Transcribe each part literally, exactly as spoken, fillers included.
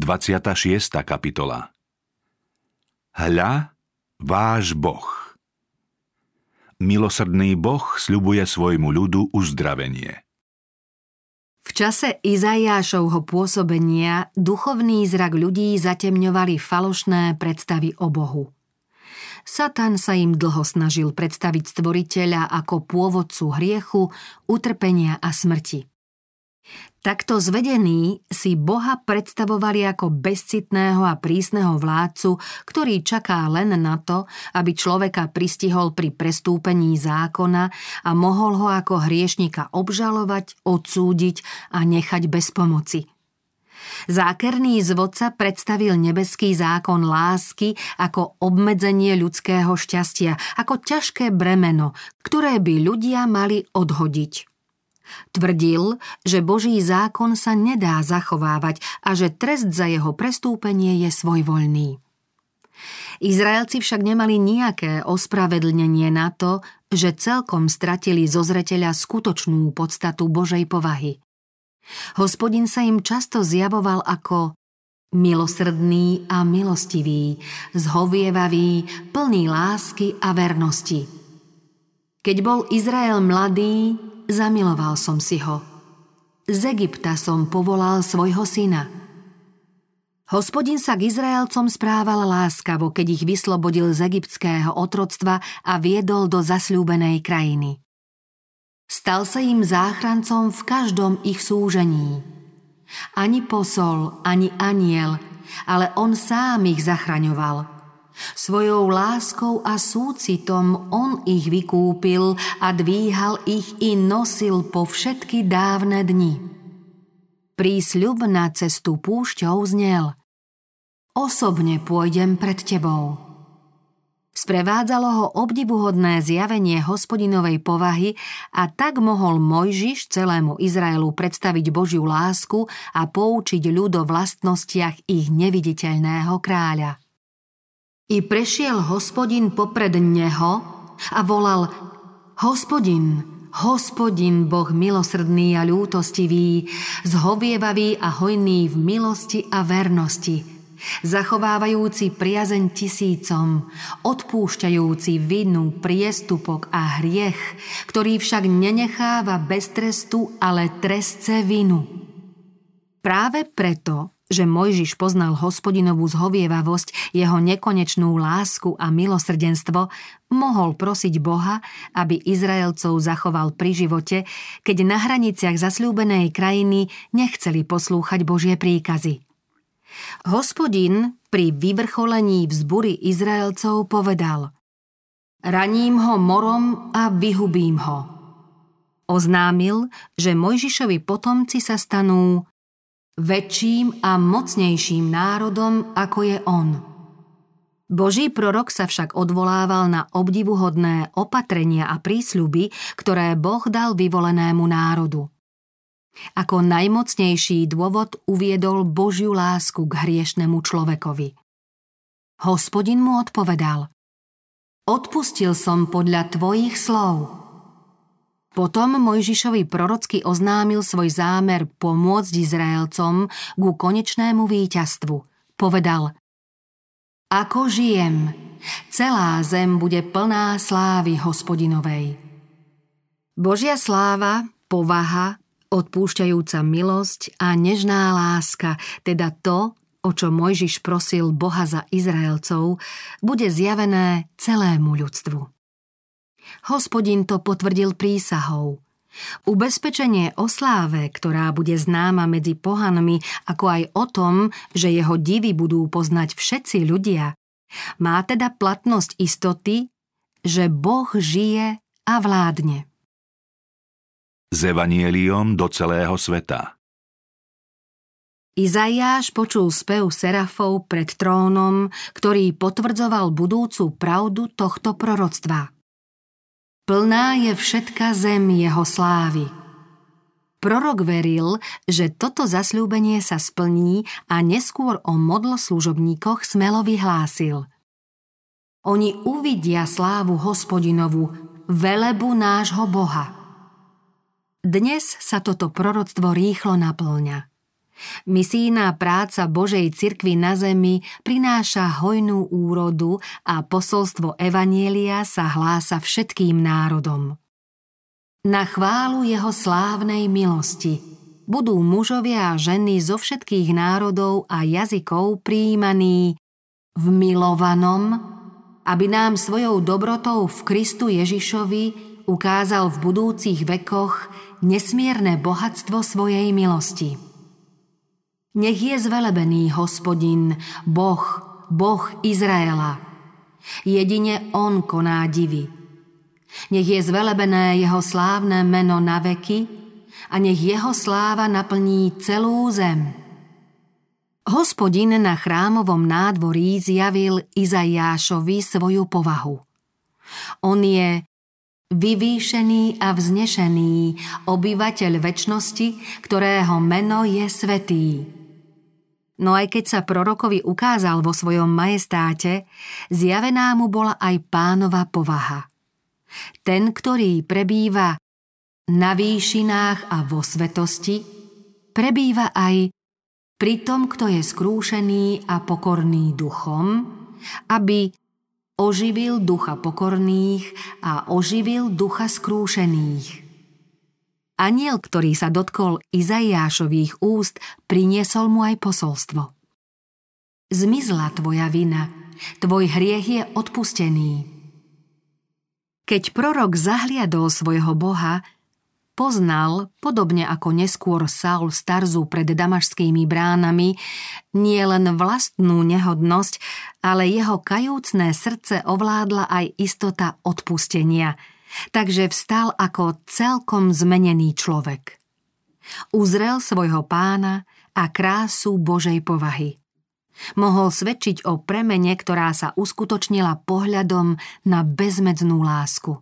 dvadsiata šiesta kapitola. Hľa, váš Boh. Milosrdný Boh sľubuje svojmu ľudu uzdravenie. V čase Izaiášovho pôsobenia duchovný zrak ľudí zatemňovali falošné predstavy o Bohu. Satan sa im dlho snažil predstaviť Stvoriteľa ako pôvodcu hriechu, utrpenia a smrti. Takto zvedení si Boha predstavovali ako bezcitného a prísneho vládcu, ktorý čaká len na to, aby človeka pristihol pri prestúpení zákona a mohol ho ako hriešnika obžalovať, odsúdiť a nechať bez pomoci. Zákerný zvodca predstavil nebeský zákon lásky ako obmedzenie ľudského šťastia, ako ťažké bremeno, ktoré by ľudia mali odhodiť. Tvrdil, že Boží zákon sa nedá zachovávať a že trest za jeho prestúpenie je svojvoľný. Izraelci však nemali nejaké ospravedlnenie na to, že celkom stratili zo zreteľa skutočnú podstatu Božej povahy. Hospodin sa im často zjavoval ako milosrdný a milostivý, zhovievavý, plný lásky a vernosti. Keď bol Izrael mladý, zamiloval som si ho. Z Egypta som povolal svojho syna. Hospodin sa k Izraelcom správal láskavo, keď ich vyslobodil z egyptského otroctva a viedol do zasľúbenej krajiny. Stal sa im záchrancom v každom ich súžení. Ani posol, ani anjel, ale on sám ich zachraňoval. Svojou láskou a súcitom on ich vykúpil a dvíhal ich i nosil po všetky dávne dni. Prísľub na cestu púšťou znel: osobne pôjdem pred tebou. Sprevádzalo ho obdivuhodné zjavenie hospodinovej povahy a tak mohol Mojžiš celému Izraelu predstaviť Božiu lásku a poučiť ľud o vlastnostiach ich neviditeľného kráľa. I prešiel Hospodin popred neho a volal: Hospodin, Hospodin, Boh milosrdný a ľútostivý, zhovievavý a hojný v milosti a vernosti, zachovávajúci priazeň tisícom, odpúšťajúci vinu, priestupok a hriech, ktorý však nenecháva bez trestu, ale trestce vinu. Práve preto, že Mojžiš poznal Hospodinovú zhovievavosť, jeho nekonečnú lásku a milosrdenstvo, mohol prosiť Boha, aby Izraelcov zachoval pri živote, keď na hraniciach zasľúbenej krajiny nechceli poslúchať Božie príkazy. Hospodin pri vyvrcholení vzbury Izraelcov povedal: raním ho morom a vyhubím ho. Oznámil, že Mojžišovi potomci sa stanú väčším a mocnejším národom, ako je on. Boží prorok sa však odvolával na obdivuhodné opatrenia a prísľuby, ktoré Boh dal vyvolenému národu. Ako najmocnejší dôvod uviedol Božiu lásku k hriešnemu človekovi. Hospodin mu odpovedal: odpustil som podľa tvojich slov. Potom Mojžišovi prorocky oznámil svoj zámer pomôcť Izraelcom ku konečnému víťazstvu. Povedal: ako žijem, celá zem bude plná slávy Hospodinovej. Božia sláva, povaha, odpúšťajúca milosť a nežná láska, teda to, o čo Mojžiš prosil Boha za Izraelcov, bude zjavené celému ľudstvu. Hospodin to potvrdil prísahou. Ubezpečenie o sláve, ktorá bude známa medzi pohanmi, ako aj o tom, že jeho divy budú poznať všetci ľudia, má teda platnosť istoty, že Boh žije a vládne. Z Evanieliom do celého sveta. Izaiáš počul spev serafov pred trónom, ktorý potvrdzoval budúcu pravdu tohto proroctva. Plná je všetka zem jeho slávy. Prorok veril, že toto zasľúbenie sa splní a neskôr o modloslužobníkoch smelo vyhlásil: oni uvidia slávu Hospodinovu, velebu nášho Boha. Dnes sa toto proroctvo rýchlo naplňa. Misijná práca Božej cirkvi na zemi prináša hojnú úrodu a posolstvo evanjelia sa hlása všetkým národom. Na chválu jeho slávnej milosti budú mužovia a ženy zo všetkých národov a jazykov prijímaní v milovanom, aby nám svojou dobrotou v Kristu Ježišovi ukázal v budúcich vekoch nesmierne bohatstvo svojej milosti. Nech je zvelebený Hospodin, Boh, Boh Izraela. Jedine On koná divy. Nech je zvelebené jeho slávne meno na veky a nech jeho sláva naplní celú zem. Hospodin na chrámovom nádvorí zjavil Izajášovi svoju povahu. On je vyvýšený a vznešený, obyvateľ večnosti, ktorého meno je svätý. No aj keď sa prorokovi ukázal vo svojom majestáte, zjavená mu bola aj Pánova povaha. Ten, ktorý prebýva na výšinách a vo svetosti, prebýva aj pri tom, kto je skrúšený a pokorný duchom, aby oživil ducha pokorných a oživil ducha skrúšených. Anjel, ktorý sa dotkol Izaiášových úst, priniesol mu aj posolstvo. Zmizla tvoja vina, tvoj hriech je odpustený. Keď prorok zahliadol svojho Boha, poznal, podobne ako neskôr Saul z Tarzu pred damašskými bránami, nie len vlastnú nehodnosť, ale jeho kajúcné srdce ovládla aj istota odpustenia, takže vstal ako celkom zmenený človek. Uzrel svojho Pána a krásu Božej povahy. Mohol svedčiť o premene, ktorá sa uskutočnila pohľadom na bezmedznú lásku.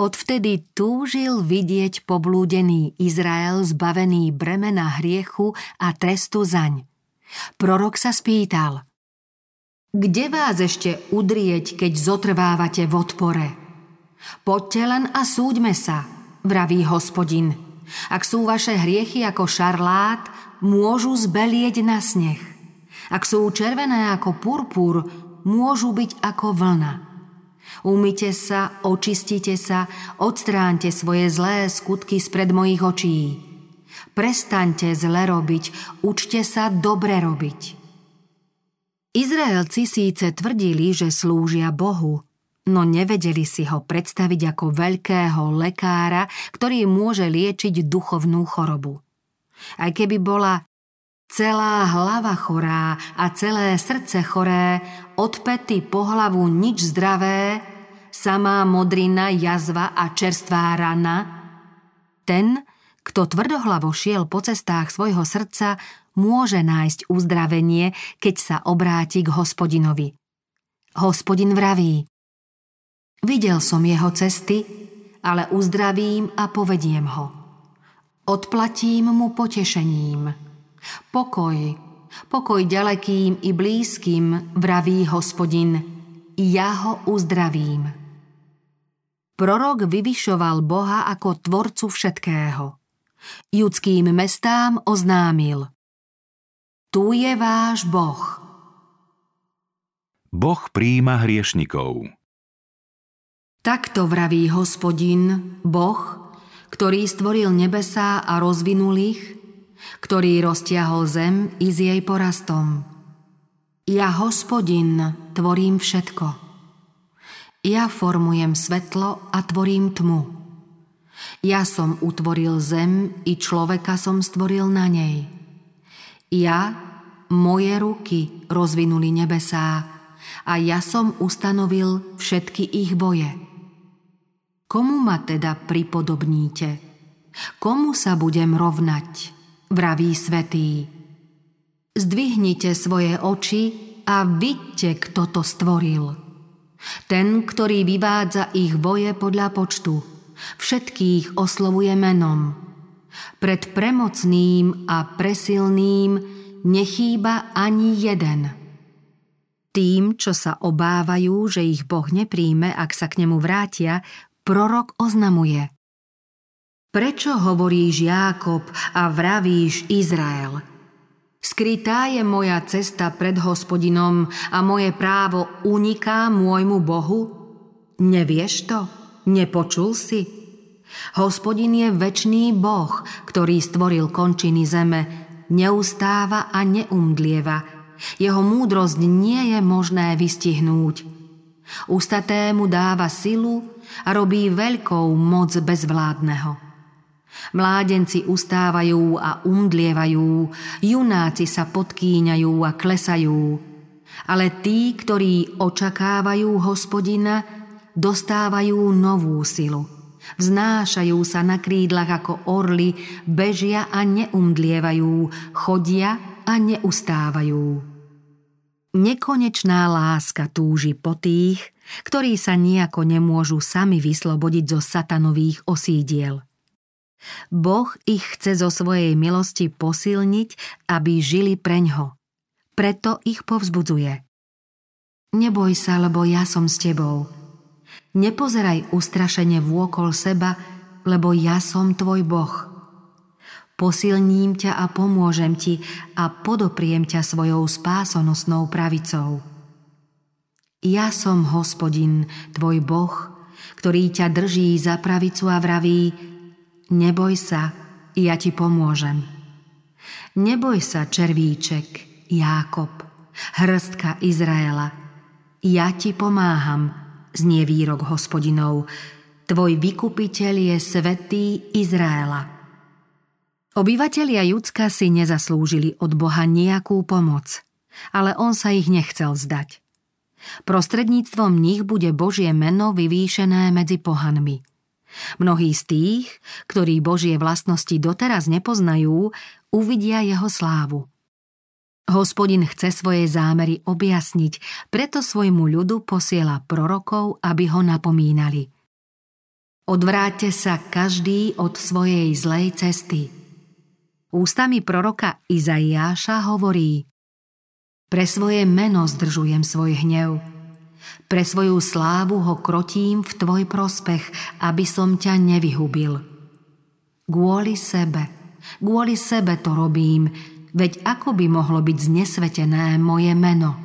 Odvtedy túžil vidieť poblúdený Izrael zbavený bremena hriechu a trestu zaň. Prorok sa spýtal: Kde vás ešte udrieť, keď zotrvávate v odpore? Poďte len a súďme sa, vraví Hospodin. Ak sú vaše hriechy ako šarlát, môžu zbelieť na sneh. Ak sú červené ako purpur, môžu byť ako vlna. Umyte sa, očistite sa, odstránte svoje zlé skutky spred mojich očí. Prestaňte zle robiť, učte sa dobre robiť. Izraelci síce tvrdili, že slúžia Bohu, no nevedeli si ho predstaviť ako veľkého lekára, ktorý môže liečiť duchovnú chorobu. Aj keby bola celá hlava chorá a celé srdce choré, odpety po hlavu nič zdravé, samá modrina, jazva a čerstvá rana. Ten, kto tvrdohlavo šiel po cestách svojho srdca, môže nájsť uzdravenie, keď sa obráti k Hospodinovi. Hospodin vraví: Videl som jeho cesty, ale uzdravím a povediem ho. Odplatím mu potešením. Pokoj, pokoj ďalekým i blízkym, vraví Hospodin, ja ho uzdravím. Prorok vyvyšoval Boha ako tvorcu všetkého. Judským mestám oznámil: Tu je váš Boh. Boh prijíma hriešnikov. Takto vraví Hospodin, Boh, ktorý stvoril nebesá a rozvinul ich, ktorý roztiahol zem i s jej porastom. Ja, Hospodin, tvorím všetko. Ja formujem svetlo a tvorím tmu. Ja som utvoril zem i človeka som stvoril na nej. Ja, moje ruky rozvinuli nebesá a ja som ustanovil všetky ich boje. Komu ma teda pripodobníte? Komu sa budem rovnať? Vraví svätý. Zdvihnite svoje oči a vidte, kto to stvoril. Ten, ktorý vyvádza ich boje podľa počtu, všetkých oslovuje menom. Pred premocným a presilným nechýba ani jeden. Tým, čo sa obávajú, že ich Boh nepríjme, ak sa k nemu vrátia, prorok oznamuje: Prečo hovoríš Jákob a vravíš Izrael? Skrytá je moja cesta pred Hospodinom a moje právo uniká môjmu Bohu? Nevieš to? Nepočul si? Hospodin je večný Boh, ktorý stvoril končiny zeme, neustáva a neumdlieva. Jeho múdrosť nie je možné vystihnúť. Ústatému dáva silu a robí veľkou moc bezvládneho. Mládenci ustávajú a umdlievajú, junáci sa podkýňajú a klesajú, ale tí, ktorí očakávajú Hospodina, dostávajú novú silu. Vznášajú sa na krídlach ako orly, bežia a neumdlievajú, chodia a neustávajú. Nekonečná láska túži po tých, ktorí sa nejako nemôžu sami vyslobodiť zo satanových osídiel. Boh ich chce zo svojej milosti posilniť, aby žili preňho. Preto ich povzbudzuje. Neboj sa, lebo ja som s tebou. Nepozeraj ustrašene vôkol seba, lebo ja som tvoj Boh. Posilním ťa a pomôžem ti a podopriem ťa svojou spásonosnou pravicou. Ja som Hospodin, tvoj Boh, ktorý ťa drží za pravicu a vraví: neboj sa, ja ti pomôžem. Neboj sa, červíček, Jákob, hrstka Izraela. Ja ti pomáham, znie výrok Hospodinov. Tvoj vykupiteľ je svätý Izraela. Obyvatelia Judska si nezaslúžili od Boha nejakú pomoc, ale on sa ich nechcel vzdať. Prostredníctvom nich bude Božie meno vyvýšené medzi pohanmi. Mnohí z tých, ktorí Božie vlastnosti doteraz nepoznajú, uvidia jeho slávu. Hospodin chce svoje zámery objasniť, preto svojmu ľudu posiela prorokov, aby ho napomínali. Odvráťte sa každý od svojej zlej cesty. Ústami proroka Izaiáša hovorí: pre svoje meno zdržujem svoj hnev. Pre svoju slávu ho krotím v tvoj prospech, aby som ťa nevyhubil. Kvôli sebe, kvôli sebe to robím, veď ako by mohlo byť znesvetené moje meno?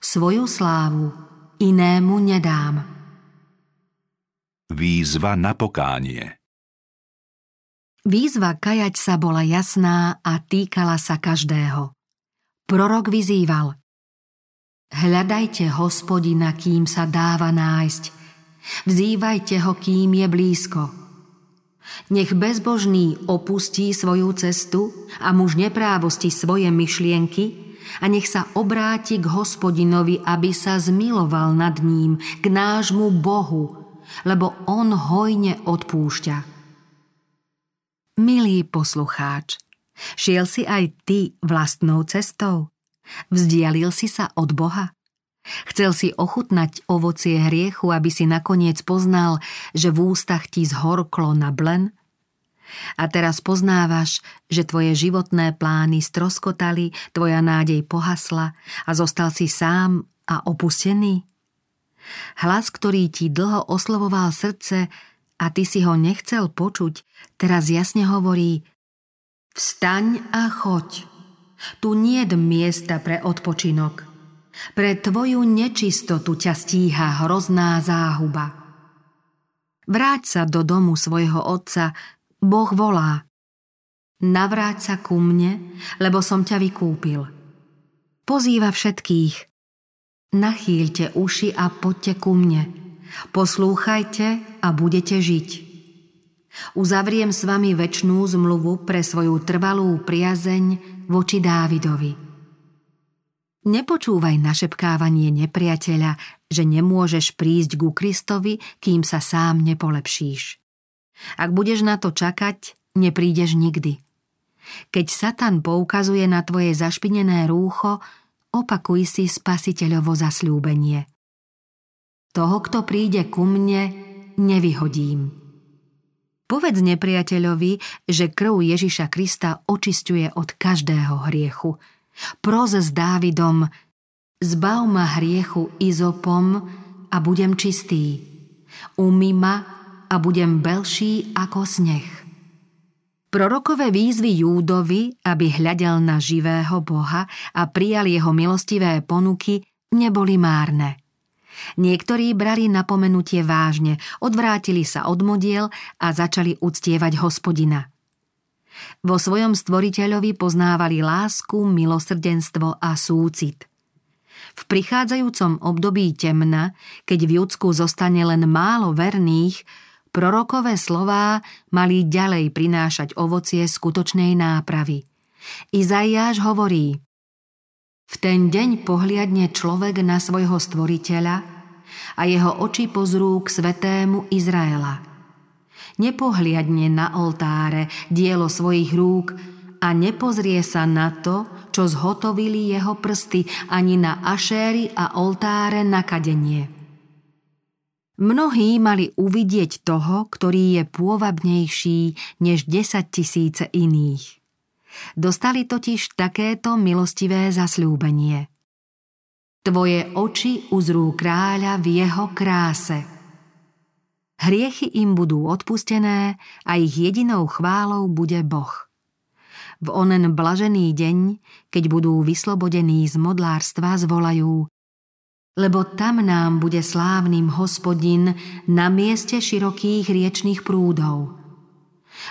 Svoju slávu inému nedám. Výzva na pokánie. Výzva kajať sa bola jasná a týkala sa každého. Prorok vyzýval: hľadajte Hospodina, kým sa dáva nájsť. Vzývajte ho, kým je blízko. Nech bezbožný opustí svoju cestu a muž neprávosti svoje myšlienky a nech sa obráti k Hospodinovi, aby sa zmiloval nad ním, k nášmu Bohu, lebo on hojne odpúšťa. Milý poslucháč, šiel si aj ty vlastnou cestou? Vzdialil si sa od Boha? Chcel si ochutnať ovocie hriechu, aby si nakoniec poznal, že v ústach ti zhorklo na blen? A teraz poznávaš, že tvoje životné plány stroskotali, tvoja nádej pohasla a zostal si sám a opustený? Hlas, ktorý ti dlho oslovoval srdce a ty si ho nechcel počuť, teraz jasne hovorí: vstaň a choď. Tu niet miesta pre odpočinok. Pre tvoju nečistotu ťa stíha hrozná záhuba. Vráť sa do domu svojho otca, Boh volá. Navráť sa ku mne, lebo som ťa vykúpil. Pozýva všetkých. Nachýlte uši a poďte ku mne. Poslúchajte a budete žiť. Uzavriem s vami večnú zmluvu pre svoju trvalú priazeň voči Dávidovi. Nepočúvaj našepkávanie nepriateľa, že nemôžeš prísť ku Kristovi, kým sa sám nepolepšíš. Ak budeš na to čakať, neprídeš nikdy. Keď Satan poukazuje na tvoje zašpinené rúcho, opakuj si Spasiteľovo zasľúbenie: toho, kto príde ku mne, nevyhodím. Povedz nepriateľovi, že krv Ježiša Krista očisťuje od každého hriechu. Pros s Dávidom: zbav ma hriechu izopom a budem čistý. Umý ma a budem belší ako sneh. Prorokové výzvy Júdovi, aby hľadel na živého Boha a prijal jeho milostivé ponuky, neboli márne. Niektorí brali napomenutie vážne, odvrátili sa od modiel a začali uctievať Hospodina. Vo svojom stvoriteľovi poznávali lásku, milosrdenstvo a súcit. V prichádzajúcom období temna, keď v Judsku zostane len málo verných, prorokové slová mali ďalej prinášať ovocie skutočnej nápravy. Izaiáš hovorí: V ten deň pohliadne človek na svojho stvoriteľa a jeho oči pozrú k svätému Izraela. Nepohliadne na oltáre dielo svojich rúk a nepozrie sa na to, čo zhotovili jeho prsty, ani na ašéry a oltáre na kadenie. Mnohí mali uvidieť toho, ktorý je pôvabnejší než desaťtisíce iných. Dostali totiž takéto milostivé zasľúbenie: Tvoje oči uzrú kráľa v jeho kráse. Hriechy im budú odpustené a ich jedinou chválou bude Boh. V onen blažený deň, keď budú vyslobodení z modlárstva, zvolajú: Lebo tam nám bude slávnym Hospodin na mieste širokých riečných prúdov.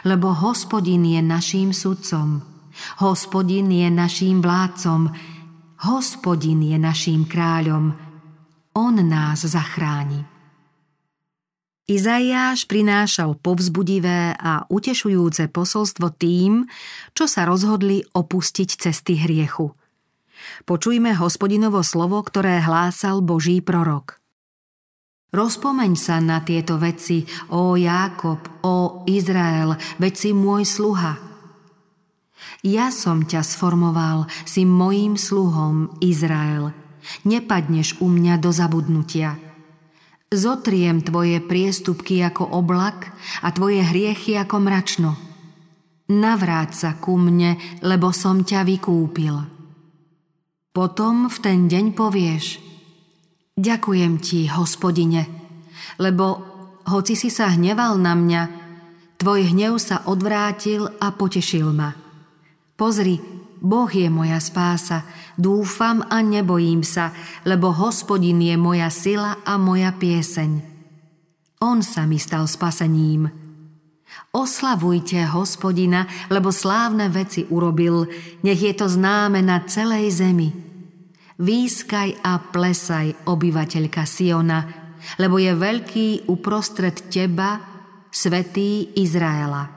Lebo Hospodin je naším sudcom, Hospodin je naším vládcom, Hospodin je naším kráľom, on nás zachráni. Izaiáš prinášal povzbudivé a utešujúce posolstvo tým, čo sa rozhodli opustiť cesty hriechu. Počujme Hospodinovo slovo, ktoré hlásal Boží prorok. Rozpomeň sa na tieto veci, ó Jákob, ó Izrael, veď si môj sluha. Ja som ťa sformoval, si mojím sluhom, Izrael. Nepadneš u mňa do zabudnutia. Zotriem tvoje priestupky ako oblak a tvoje hriechy ako mračno. Navráť sa ku mne, lebo som ťa vykúpil. Potom v ten deň povieš: Ďakujem ti, Hospodine, lebo hoci si sa hneval na mňa, tvoj hnev sa odvrátil a potešil ma. Pozri, Boh je moja spása, dúfam a nebojím sa, lebo Hospodin je moja sila a moja pieseň. On sa mi stal spasením. Oslavujte Hospodina, lebo slávne veci urobil, nech je to známe na celej zemi. Výskaj a plesaj, obyvateľka Siona, lebo je veľký uprostred teba, svätý Izraela.